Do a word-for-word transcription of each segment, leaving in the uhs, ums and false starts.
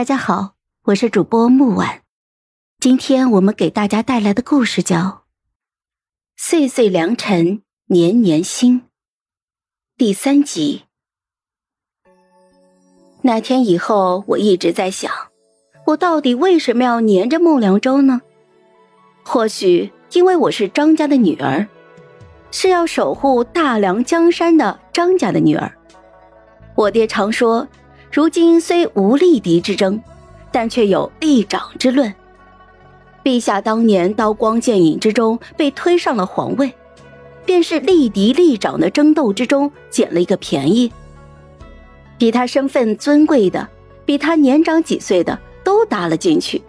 大家好，我是主播木婉，今天我们给大家带来的故事叫《岁岁良辰年年新》第三集。那天以后，我一直在想，我到底为什么要黏着孟良舟呢？或许因为我是张家的女儿，是要守护大梁江山的张家的女儿。我爹常说，如今虽无力敌之争，但却有立长之论。陛下当年刀光剑影之中被推上了皇位，便是力敌力长的争斗之中捡了一个便宜。比他身份尊贵的，比他年长几岁的都搭了进去。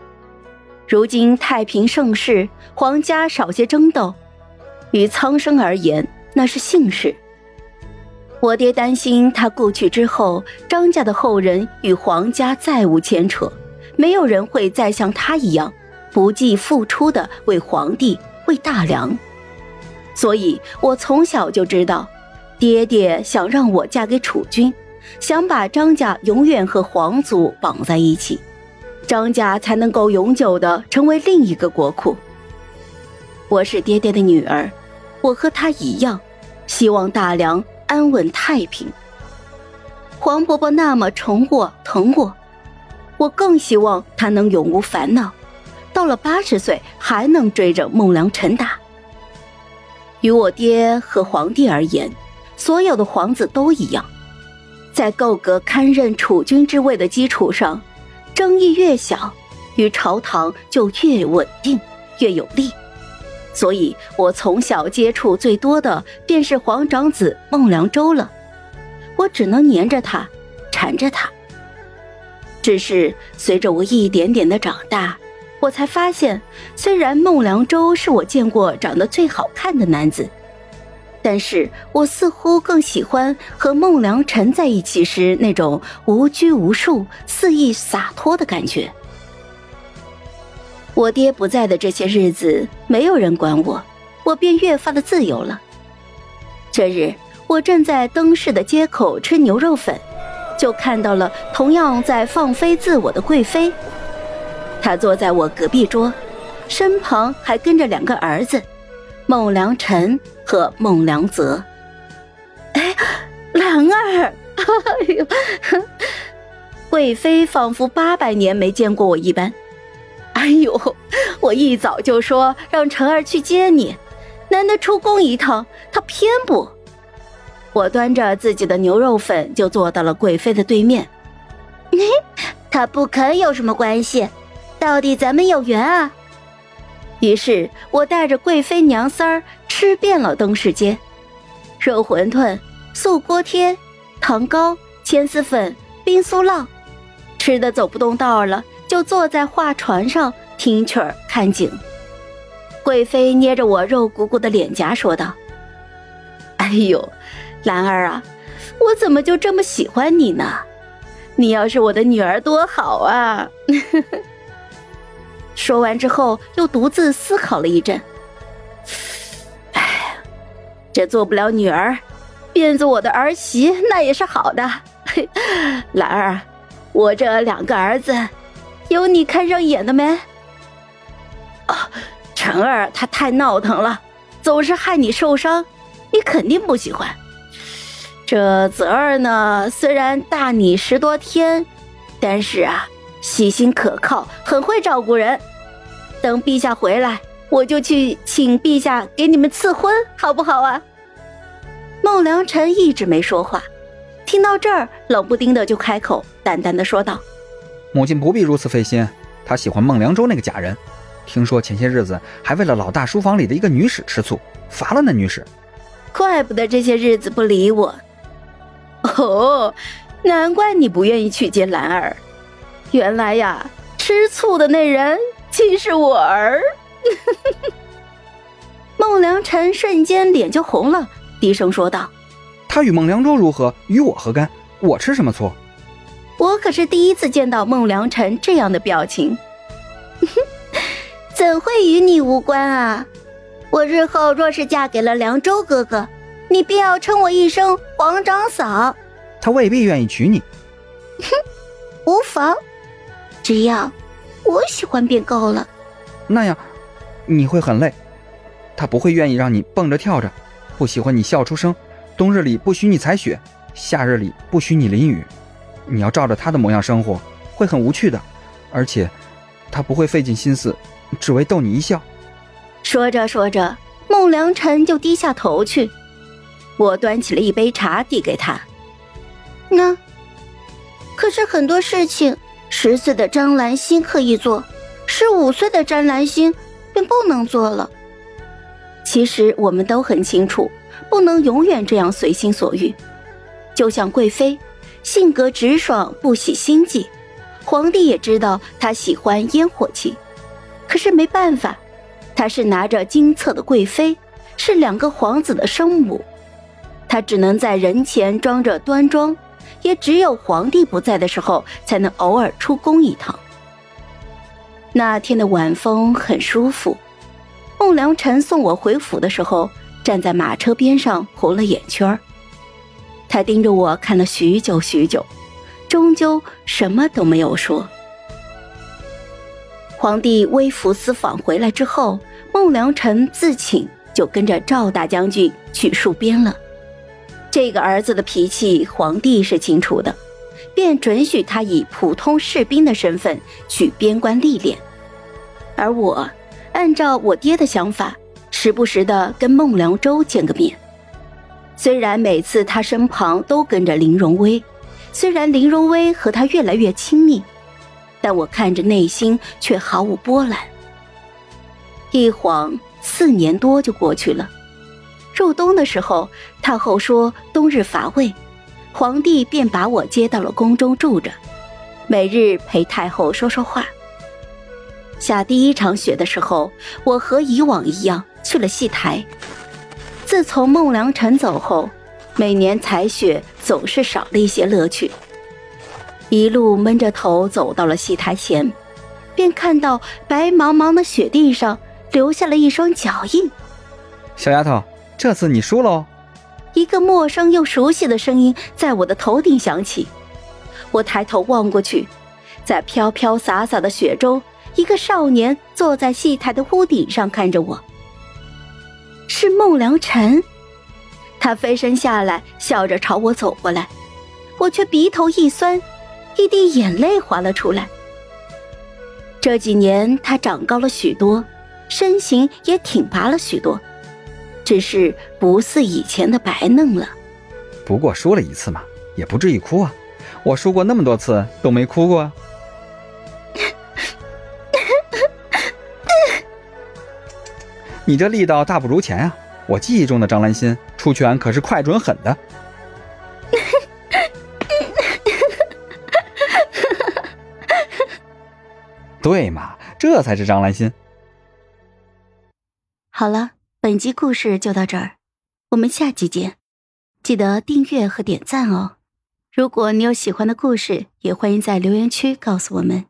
如今太平盛世，皇家少些争斗，与苍生而言，那是幸事。我爹担心他故去之后，张家的后人与皇家再无牵扯，没有人会再像他一样不计付出的为皇帝为大梁。所以我从小就知道，爹爹想让我嫁给楚军，想把张家永远和皇族绑在一起，张家才能够永久的成为另一个国库。我是爹爹的女儿，我和他一样希望大梁安稳太平。黄伯伯那么宠我疼我，我更希望他能永无烦恼，到了八十岁还能追着孟良辰打。与我爹和皇帝而言，所有的皇子都一样，在够格堪任储君之位的基础上，争议越小，与朝堂就越稳定越有利。所以我从小接触最多的便是皇长子孟良舟了，我只能黏着他缠着他。只是随着我一点点的长大，我才发现，虽然孟良舟是我见过长得最好看的男子，但是我似乎更喜欢和孟良辰在一起时那种无拘无束、肆意洒脱的感觉。我爹不在的这些日子，没有人管我，我便越发的自由了。这日，我正在灯市的街口吃牛肉粉，就看到了同样在放飞自我的贵妃。他坐在我隔壁桌，身旁还跟着两个儿子，孟良辰和孟良泽。哎，兰儿，哎呦，贵妃仿佛八百年没见过我一般。哎呦，我一早就说让辰儿去接你，难得出宫一趟，她偏不。我端着自己的牛肉粉就坐到了贵妃的对面。嗯，她不肯有什么关系，到底咱们有缘啊。于是我带着贵妃娘三儿吃遍了灯市街，肉馄饨、素锅贴、糖糕、千丝粉、冰酥酪，吃得走不动道了，就坐在画船上听曲儿看景。贵妃捏着我肉鼓鼓的脸颊说道：哎呦，兰儿啊，我怎么就这么喜欢你呢？你要是我的女儿多好啊。说完之后又独自思考了一阵，哎，这做不了女儿，变做我的儿媳那也是好的。兰儿，我这两个儿子有你看上眼的没？啊，辰儿他太闹腾了，总是害你受伤，你肯定不喜欢。这泽儿呢，虽然大你十多天，但是啊，细心可靠，很会照顾人。等陛下回来，我就去请陛下给你们赐婚，好不好啊？孟良辰一直没说话，听到这儿，冷不丁的就开口，淡淡的说道：母亲不必如此费心，他喜欢孟良舟那个假人，听说前些日子还为了老大书房里的一个女使吃醋，罚了那女使。怪不得这些日子不理我。哦，难怪你不愿意去接兰儿。原来呀，吃醋的那人竟是我儿。孟良辰瞬间脸就红了，低声说道：他与孟良舟如何，与我何干？我吃什么醋？我可是第一次见到孟良辰这样的表情。怎会与你无关啊？我日后若是嫁给了良舟哥哥，你便要称我一声皇长嫂。他未必愿意娶你。无妨，只要我喜欢便够了。那样你会很累，他不会愿意让你蹦着跳着，不喜欢你笑出声，冬日里不许你采雪，夏日里不许你淋雨，你要照着他的模样生活会很无趣的，而且他不会费尽心思，只为逗你一笑。说着说着，孟良辰就低下头去。我端起了一杯茶递给他。那可是很多事情，十岁的张兰心可以做，十五岁的张兰心便不能做了。其实我们都很清楚，不能永远这样随心所欲。就像贵妃，性格直爽，不喜心计，皇帝也知道她喜欢烟火气，可是没办法，她是拿着金册的贵妃，是两个皇子的生母，她只能在人前装着端庄，也只有皇帝不在的时候才能偶尔出宫一趟。那天的晚风很舒服，孟良辰送我回府的时候，站在马车边上糊了眼圈，他盯着我看了许久许久，终究什么都没有说。皇帝微服私访回来之后，孟良辰自请就跟着赵大将军去戍边了。这个儿子的脾气皇帝是清楚的，便准许他以普通士兵的身份去边关历练。而我按照我爹的想法，时不时的跟孟良舟见个面。虽然每次他身旁都跟着林荣威，虽然林荣威和他越来越亲密，但我看着内心却毫无波澜。一晃四年多就过去了。入冬的时候，太后说冬日乏味，皇帝便把我接到了宫中住着，每日陪太后说说话。下第一场雪的时候，我和以往一样去了戏台。自从孟良辰走后，每年采雪总是少了一些乐趣。一路闷着头走到了戏台前，便看到白茫茫的雪地上留下了一双脚印。小丫头，这次你输喽！一个陌生又熟悉的声音在我的头顶响起，我抬头望过去，在飘飘洒洒的雪中，一个少年坐在戏台的屋顶上看着我。是孟良辰。他飞身下来，笑着朝我走过来，我却鼻头一酸，一滴眼泪滑了出来。这几年他长高了许多，身形也挺拔了许多，只是不似以前的白嫩了。不过输了一次嘛，也不至于哭啊，我输过那么多次都没哭过啊。你这力道大不如前啊，我记忆中的张兰心出拳可是快准狠的。对嘛，这才是张兰心。好了，本集故事就到这儿，我们下集见，记得订阅和点赞哦。如果你有喜欢的故事，也欢迎在留言区告诉我们。